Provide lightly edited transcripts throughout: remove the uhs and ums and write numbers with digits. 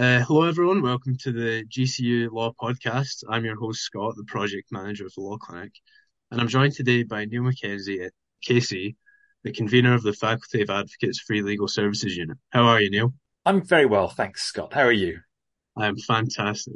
Hello everyone, welcome to the GCU Law Podcast. I'm your host Scott, the Project Manager of the Law Clinic, and I'm joined today by Neil Mackenzie KC, the Convener of the Faculty of Advocates Free Legal Services Unit. How are you, Neil? I'm very well, thanks Scott. How are you? I'm fantastic.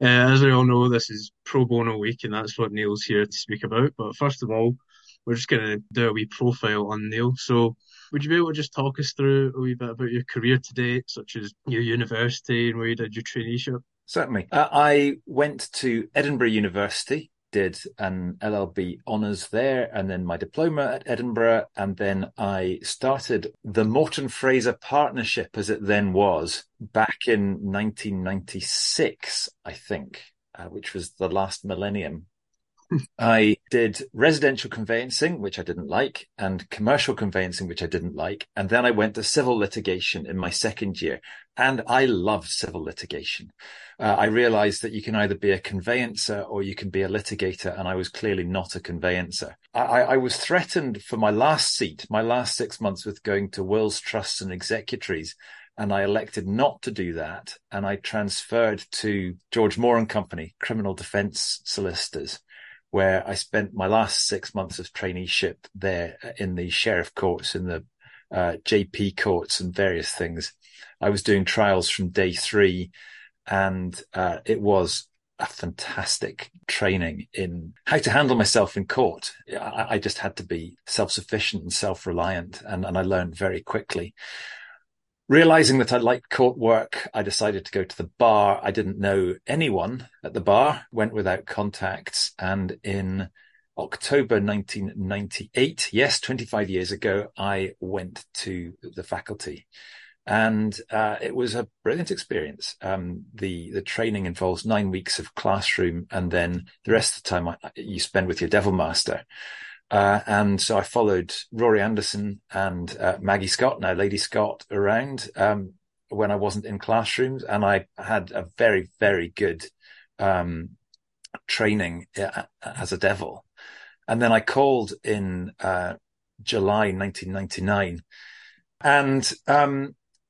As we all know, this is Pro Bono Week and that's what Neil's here to speak about. But first of all, we're just going to do a wee profile on Neil. So would you be able to just talk us through a wee bit about your career to date, such as your university and where you did your traineeship? Certainly. I went to Edinburgh University, did an LLB honours there, and then my diploma at Edinburgh, and then I started the Morton Fraser Partnership, as it then was, back in 1996, I think, which was the last millennium. I did residential conveyancing, which I didn't like, and commercial conveyancing, which I didn't like. And then I went to civil litigation in my second year. And I love civil litigation. I realized that you can either be a conveyancer or you can be a litigator. And I was clearly not a conveyancer. I was threatened for my last seat, my last 6 months, with going to wills, trusts and executories. And I elected not to do that. And I transferred to George Moore and Company, criminal defense solicitors, where I spent my last 6 months of traineeship there in the sheriff courts, in the JP courts and various things. I was doing trials from day three, and it was a fantastic training in how to handle myself in court. I just had to be self-sufficient and self-reliant, and I learned very quickly. Realizing that I liked court work, I decided to go to the bar. I didn't know anyone at the bar, went without contacts. And in October 1998, yes, 25 years ago, I went to the faculty. And it was a brilliant experience. The training involves 9 weeks of classroom, and then the rest of the time you spend with your devil master. And so I followed Rory Anderson and Maggie Scott, now Lady Scott, around when I wasn't in classrooms. And I had a very, very good training as a devil. And then I called in July 1999. And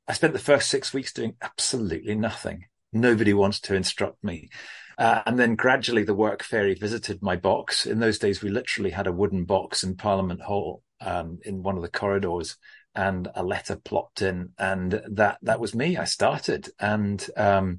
I spent the first 6 weeks doing absolutely nothing. Nobody wanted to instruct me. And then gradually the work fairy visited my box. In those days, we literally had a wooden box in Parliament Hall in one of the corridors, and a letter plopped in. And that was me. I started, and I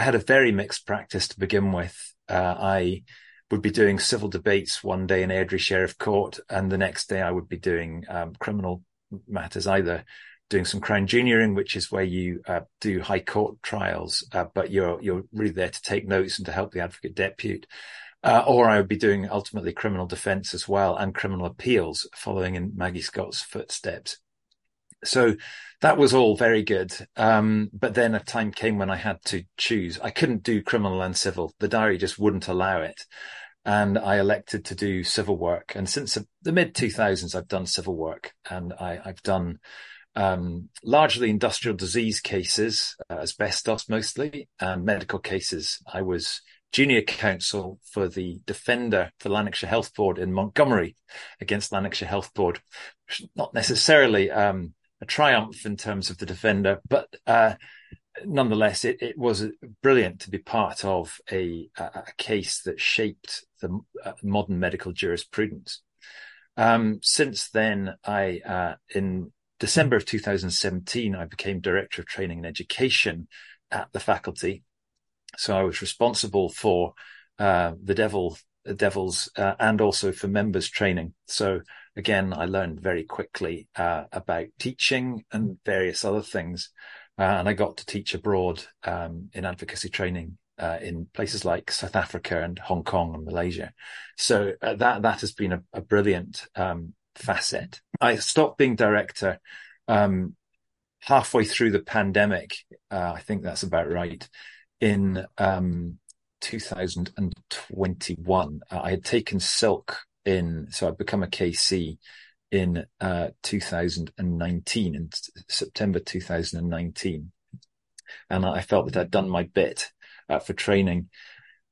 had a very mixed practice to begin with. I would be doing civil debates one day in Airdrie Sheriff Court, and the next day I would be doing criminal matters, either doing some crown junioring, which is where you do high court trials, but you're really there to take notes and to help the advocate depute. Or I would be doing ultimately criminal defence as well, and criminal appeals, following in Maggie Scott's footsteps. So that was all very good. But then a time came when I had to choose. I couldn't do criminal and civil. The diary just wouldn't allow it. And I elected to do civil work. And since the mid-2000s, I've done civil work, and I've done largely industrial disease cases, asbestos mostly, and medical cases. I was junior counsel for the defender for Lanarkshire Health Board in Montgomery against Lanarkshire Health Board. Not necessarily a triumph in terms of the defender, but nonetheless, it was brilliant to be part of a case that shaped the modern medical jurisprudence. Since then, I in December of 2017, I became Director of Training and Education at the faculty. So I was responsible for the devils, and also for members training. So again, I learned very quickly about teaching and various other things. And I got to teach abroad in advocacy training in places like South Africa and Hong Kong and Malaysia. So that has been a brilliant facet. I stopped being director halfway through the pandemic. I think that's about right. In 2021, I had taken silk in, so I'd become a KC in 2019, in September 2019. And I felt that I'd done my bit for training.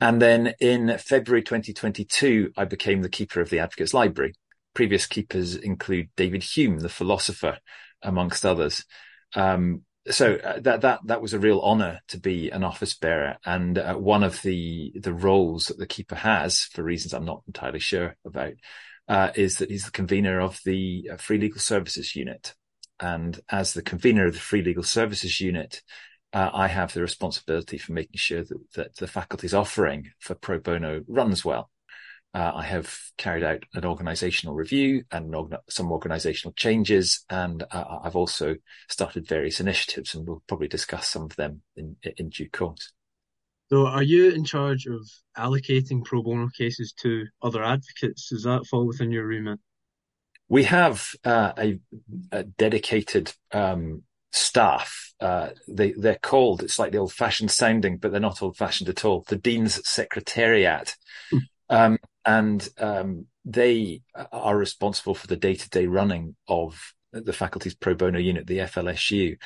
And then in February 2022, I became the keeper of the Advocates Library. Previous keepers include David Hume, the philosopher, amongst others. So that was a real honour to be an office bearer, and one of the roles that the keeper has, for reasons I'm not entirely sure about, is that he's the convener of the Free Legal Services Unit, and as the convener of the Free Legal Services Unit, I have the responsibility for making sure that the faculty's offering for pro bono runs well. I have carried out an organisational review and some organisational changes, and I've also started various initiatives, and we'll probably discuss some of them in due course. So are you in charge of allocating pro bono cases to other advocates? Does that fall within your remit? We have a dedicated staff. They're called, it's like the old-fashioned sounding, but they're not old-fashioned at all, the Dean's Secretariat. And they are responsible for the day-to-day running of the faculty's pro bono unit, the FLSU.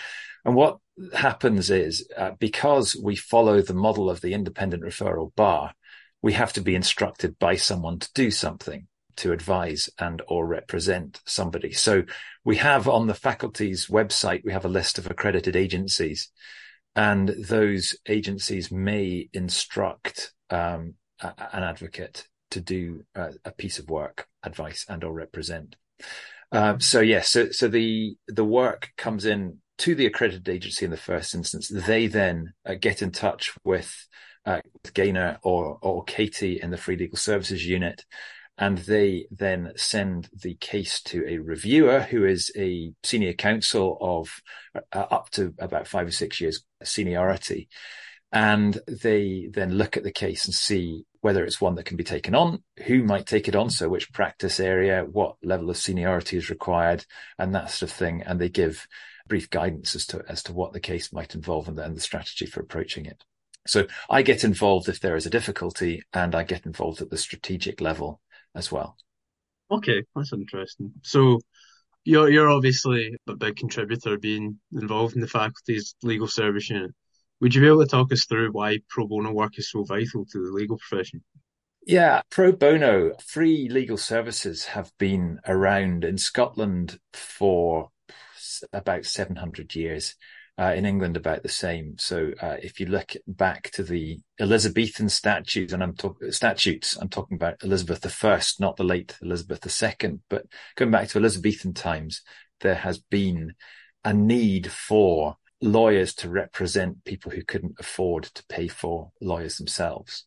And what happens is, because we follow the model of the independent referral bar, we have to be instructed by someone to do something, to advise and or represent somebody. So we have on the faculty's website, we have a list of accredited agencies, and those agencies may instruct an advocate to do a piece of work, advice and or represent. So the work comes in to the accredited agency in the first instance. They then get in touch with Gaynor or Katie in the Free Legal Services Unit, and they then send the case to a reviewer who is a senior counsel of up to about 5 or 6 years seniority. And they then look at the case and see whether it's one that can be taken on, who might take it on, so which practice area, what level of seniority is required, and that sort of thing. And they give brief guidance as to what the case might involve and the strategy for approaching it. So I get involved if there is a difficulty, and I get involved at the strategic level as well. Okay, that's interesting. So you're obviously a big contributor being involved in the faculty's legal service unit. Would you be able to talk us through why pro bono work is so vital to the legal profession? Yeah, pro bono, free legal services have been around in Scotland for about 700 years, in England about the same. So if you look back to the Elizabethan statutes, and I'm talking about Elizabeth I, not the late Elizabeth II, but going back to Elizabethan times, there has been a need for lawyers to represent people who couldn't afford to pay for lawyers themselves.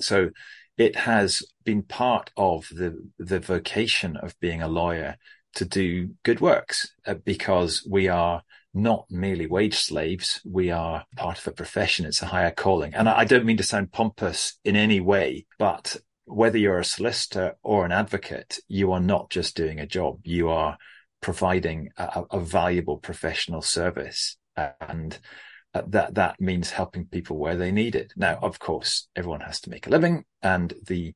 So it has been part of the vocation of being a lawyer to do good works, because we are not merely wage slaves. We are part of a profession. It's a higher calling. And I don't mean to sound pompous in any way, but whether you're a solicitor or an advocate, you are not just doing a job. You are providing a valuable professional service, and that means helping people where they need it. Now, of course, everyone has to make a living, and the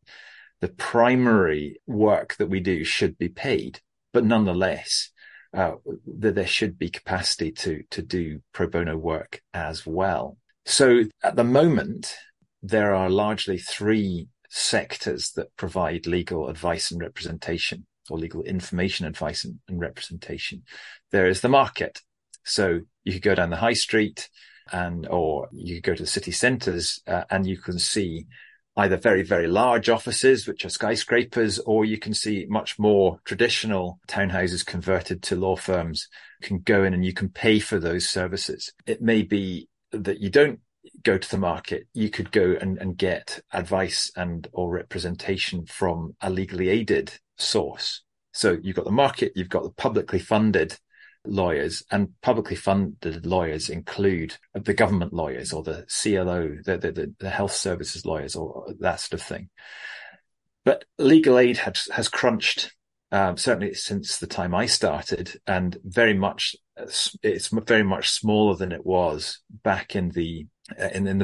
primary work that we do should be paid, but nonetheless, there should be capacity to do pro bono work as well. So at the moment, there are largely three sectors that provide legal advice and representation, or legal information, advice and representation. There is the market. So you could go down the high street or you could go to the city centres, and you can see either very, very large offices, which are skyscrapers, or you can see much more traditional townhouses converted to law firms. You can go in and you can pay for those services. It may be that you don't go to the market. You could go and get advice and or representation from a legally aided source. So you've got the market, you've got the publicly funded lawyers, and publicly funded lawyers include the government lawyers or the CLO, the health services lawyers, or that sort of thing. But legal aid has crunched, certainly since the time I started, and it's very much smaller than it was back in the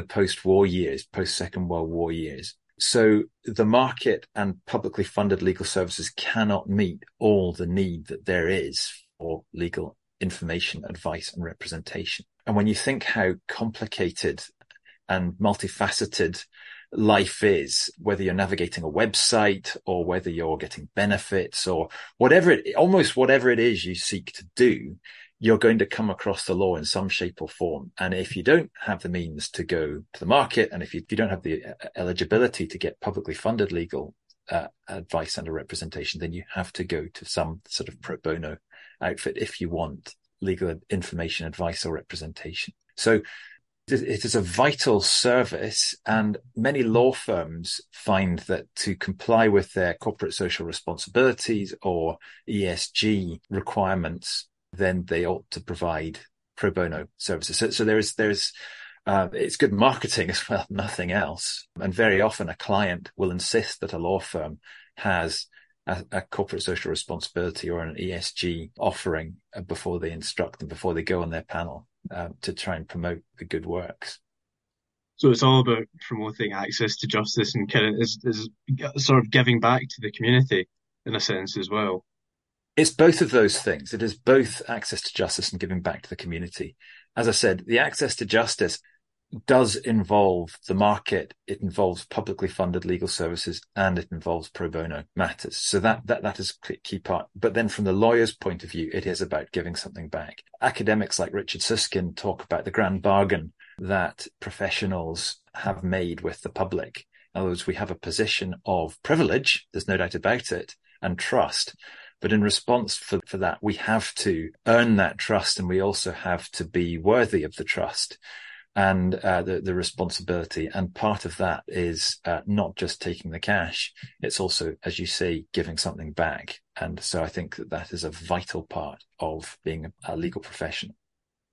post-war years, post-Second World War years. So the market and publicly funded legal services cannot meet all the need that there is for legal information, advice and representation. And when you think how complicated and multifaceted life is, whether you're navigating a website or whether you're getting benefits or whatever, almost whatever it is you seek to do, you're going to come across the law in some shape or form. And if you don't have the means to go to the market, and if you don't have the eligibility to get publicly funded legal advice and a representation, then you have to go to some sort of pro bono outfit if you want legal information, advice or representation. So it is a vital service, and many law firms find that to comply with their corporate social responsibilities or ESG requirements, then they ought to provide pro bono services. So there is it's good marketing as well, nothing else. And very often a client will insist that a law firm has a corporate social responsibility or an ESG offering before they instruct them, before they go on their panel to try and promote the good works. So it's all about promoting access to justice and kind of is sort of giving back to the community in a sense as well. It's both of those things. It is both access to justice and giving back to the community. As I said, the access to justice does involve the market. It involves publicly funded legal services, and it involves pro bono matters. So that is a key part. But then from the lawyer's point of view, it is about giving something back. Academics like Richard Susskind talk about the grand bargain that professionals have made with the public. In other words, we have a position of privilege, there's no doubt about it, and trust. But in response for that, we have to earn that trust, and we also have to be worthy of the trust and the responsibility. And part of that is not just taking the cash. It's also, as you say, giving something back. And so I think that is a vital part of being a legal professional.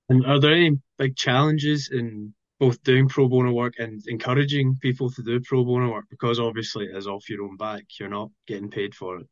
And are there any big challenges in both doing pro bono work and encouraging people to do pro bono work? Because obviously it is off your own back. You're not getting paid for it.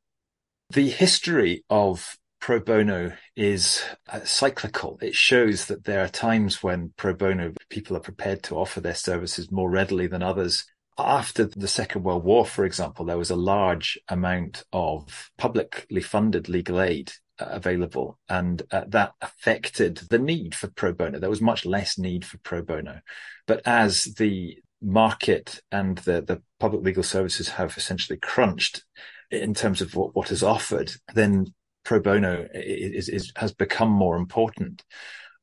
The history of pro bono is cyclical. It shows that there are times when pro bono people are prepared to offer their services more readily than others. After the Second World War, for example, there was a large amount of publicly funded legal aid available, and that affected the need for pro bono. There was much less need for pro bono. But as the market and the public legal services have essentially crunched in terms of what is offered, then pro bono has become more important.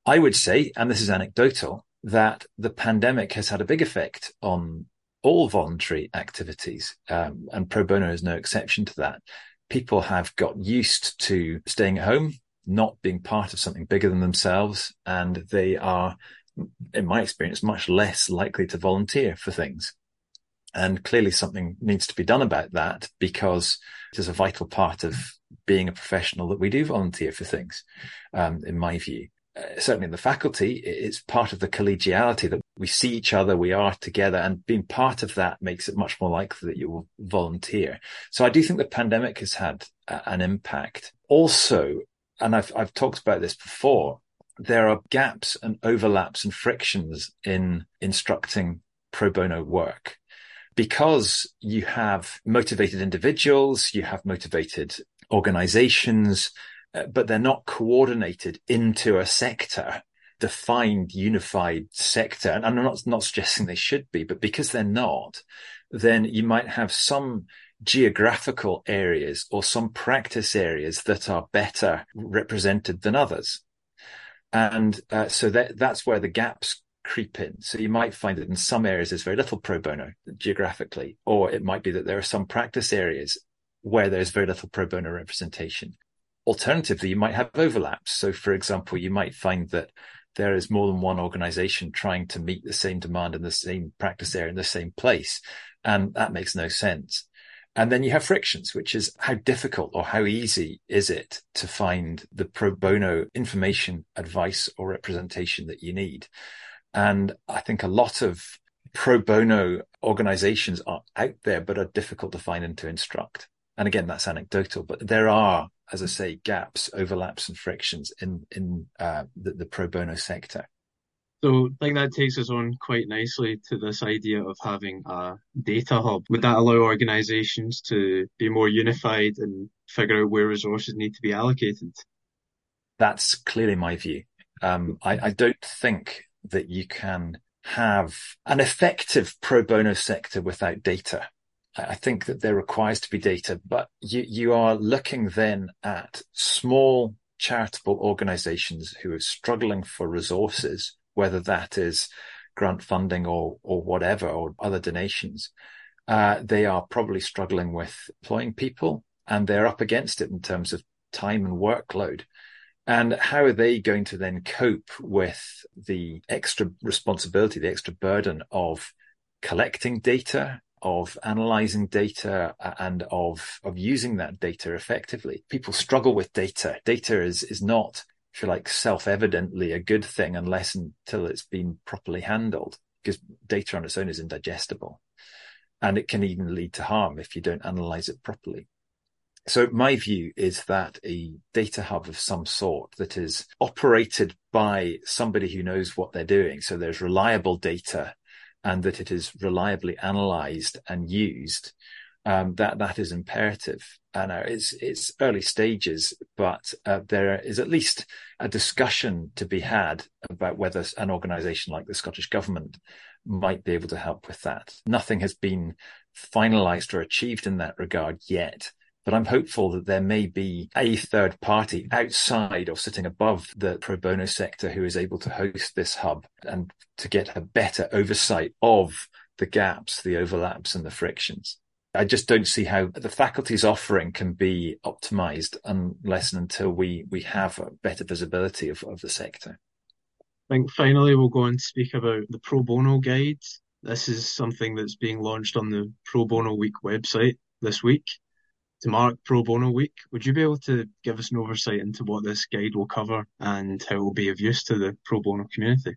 I would say, and this is anecdotal, that the pandemic has had a big effect on all voluntary activities, and pro bono is no exception to that. People have got used to staying at home, not being part of something bigger than themselves, and they are, in my experience, much less likely to volunteer for things. And clearly something needs to be done about that, because it is a vital part of being a professional that we do volunteer for things, in my view. Certainly in the faculty, it's part of the collegiality that we see each other, we are together, and being part of that makes it much more likely that you will volunteer. So I do think the pandemic has had an impact. Also, and I've talked about this before, there are gaps and overlaps and frictions in instructing pro bono work. Because you have motivated individuals, you have motivated organizations, but they're not coordinated into a sector, defined, unified sector. And I'm not suggesting they should be, but because they're not, then you might have some geographical areas or some practice areas that are better represented than others. And so that's where the gaps creep in. So you might find that in some areas there's very little pro bono geographically, or it might be that there are some practice areas where there's very little pro bono representation. Alternatively, you might have overlaps. So for example, you might find that there is more than one organization trying to meet the same demand in the same practice area in the same place, and that makes no sense. And then you have frictions, which is how difficult or how easy is it to find the pro bono information, advice or representation that you need. And I think a lot of pro bono organizations are out there, but are difficult to find and to instruct. And again, that's anecdotal, but there are, as I say, gaps, overlaps and frictions in the pro bono sector. So I think that takes us on quite nicely to this idea of having a data hub. Would that allow organizations to be more unified and figure out where resources need to be allocated? That's clearly my view. I don't think that you can have an effective pro bono sector without data. I think that there requires to be data, but you are looking then at small charitable organisations who are struggling for resources, whether that is grant funding or whatever, or other donations, they are probably struggling with employing people, and they're up against it in terms of time and workload. And how are they going to then cope with the extra responsibility, the extra burden of collecting data, of analyzing data, and of using that data effectively? People struggle with data. Data is not, if you like, self-evidently a good thing unless until it's been properly handled, because data on its own is indigestible. And it can even lead to harm if you don't analyze it properly. So my view is that a data hub of some sort that is operated by somebody who knows what they're doing, so there's reliable data and that it is reliably analyzed and used, that is imperative. And it's early stages, but there is at least a discussion to be had about whether an organisation like the Scottish Government might be able to help with that. Nothing has been finalised or achieved in that regard yet, but I'm hopeful that there may be a third party outside or sitting above the pro bono sector who is able to host this hub and to get a better oversight of the gaps, the overlaps and the frictions. I just don't see how the faculty's offering can be optimised unless and until we have a better visibility of the sector. I think finally we'll go on to speak about the Pro Bono Guide. This is something that's being launched on the Pro Bono Week website this week to mark Pro Bono Week. Would you be able to give us an oversight into what this guide will cover and how it will be of use to the pro bono community?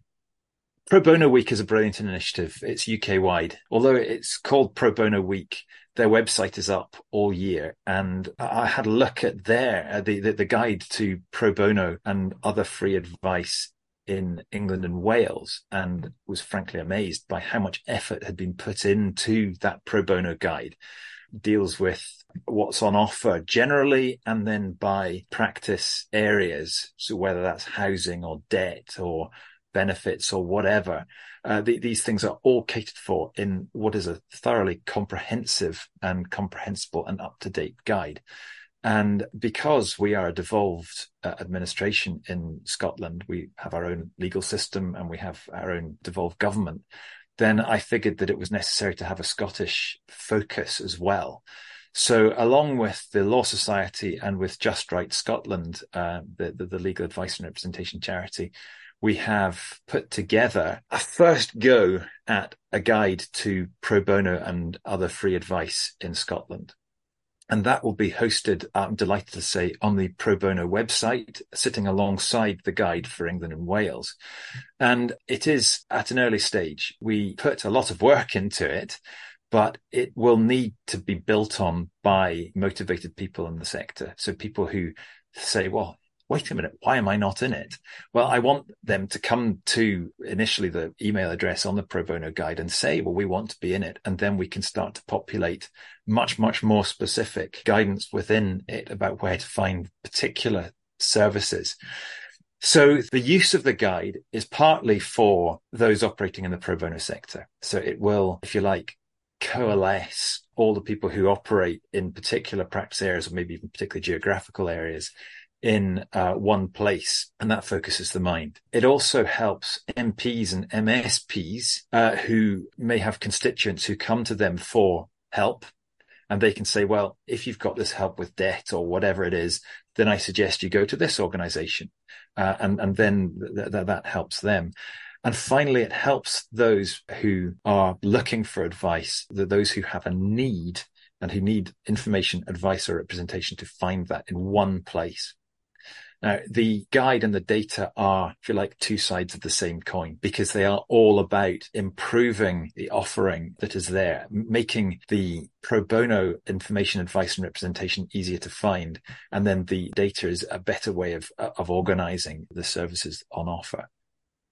Pro Bono Week is a brilliant initiative. It's UK-wide. Although it's called Pro Bono Week, their website is up all year. And I had a look at the guide to pro bono and other free advice in England and Wales, and was frankly amazed by how much effort had been put into that pro bono guide. Deals with what's on offer generally and then by practice areas, so whether that's housing or debt or benefits or whatever. These things are all catered for in what is a thoroughly comprehensive and comprehensible and up-to-date guide. And because we are a devolved administration in Scotland, we have our own legal system and we have our own devolved government, then I figured that it was necessary to have a Scottish focus as well. So along with the Law Society and with Just Right Scotland, the legal advice and representation charity, we have put together a first go at a guide to pro bono and other free advice in Scotland. And that will be hosted, I'm delighted to say, on the Pro Bono website, sitting alongside the guide for England and Wales. And it is at an early stage. We put a lot of work into it, but it will need to be built on by motivated people in the sector. So people who say, well, wait a minute, why am I not in it? Well, I want them to come to initially the email address on the Pro Bono Guide and say, well, we want to be in it. And then we can start to populate much, much more specific guidance within it about where to find particular services. So the use of the guide is partly for those operating in the pro bono sector. So it will, if you like, coalesce all the people who operate in particular practice areas or maybe even particular geographical areas in one place, and that focuses the mind. It also helps MPs and MSPs who may have constituents who come to them for help, and they can say, well, if you've got this help with debt or whatever it is, then I suggest you go to this organisation, and then that helps them. And finally, it helps those who are looking for advice, those who have a need and who need information, advice or representation to find that in one place. Now, the guide and the data are, if you like, two sides of the same coin, because they are all about improving the offering that is there, making the pro bono information, advice and representation easier to find. And then the data is a better way of organising the services on offer.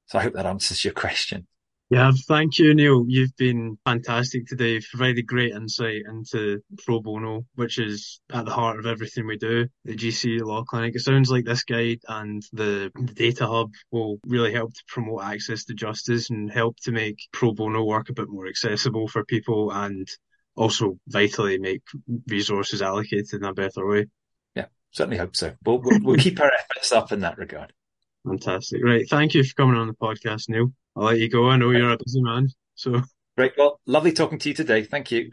So I hope that answers your question. Yeah, thank you, Neil. You've been fantastic today. You've provided great insight into pro bono, which is at the heart of everything we do, the GCU Law Clinic. It sounds like this guide and the data hub will really help to promote access to justice and help to make pro bono work a bit more accessible for people, and also vitally make resources allocated in a better way. Yeah, certainly hope so. But we'll keep our efforts up in that regard. Fantastic. Right. Thank you for coming on the podcast, Neil. I'll let you go. I know you're a busy man. So. Right. Well, lovely talking to you today. Thank you.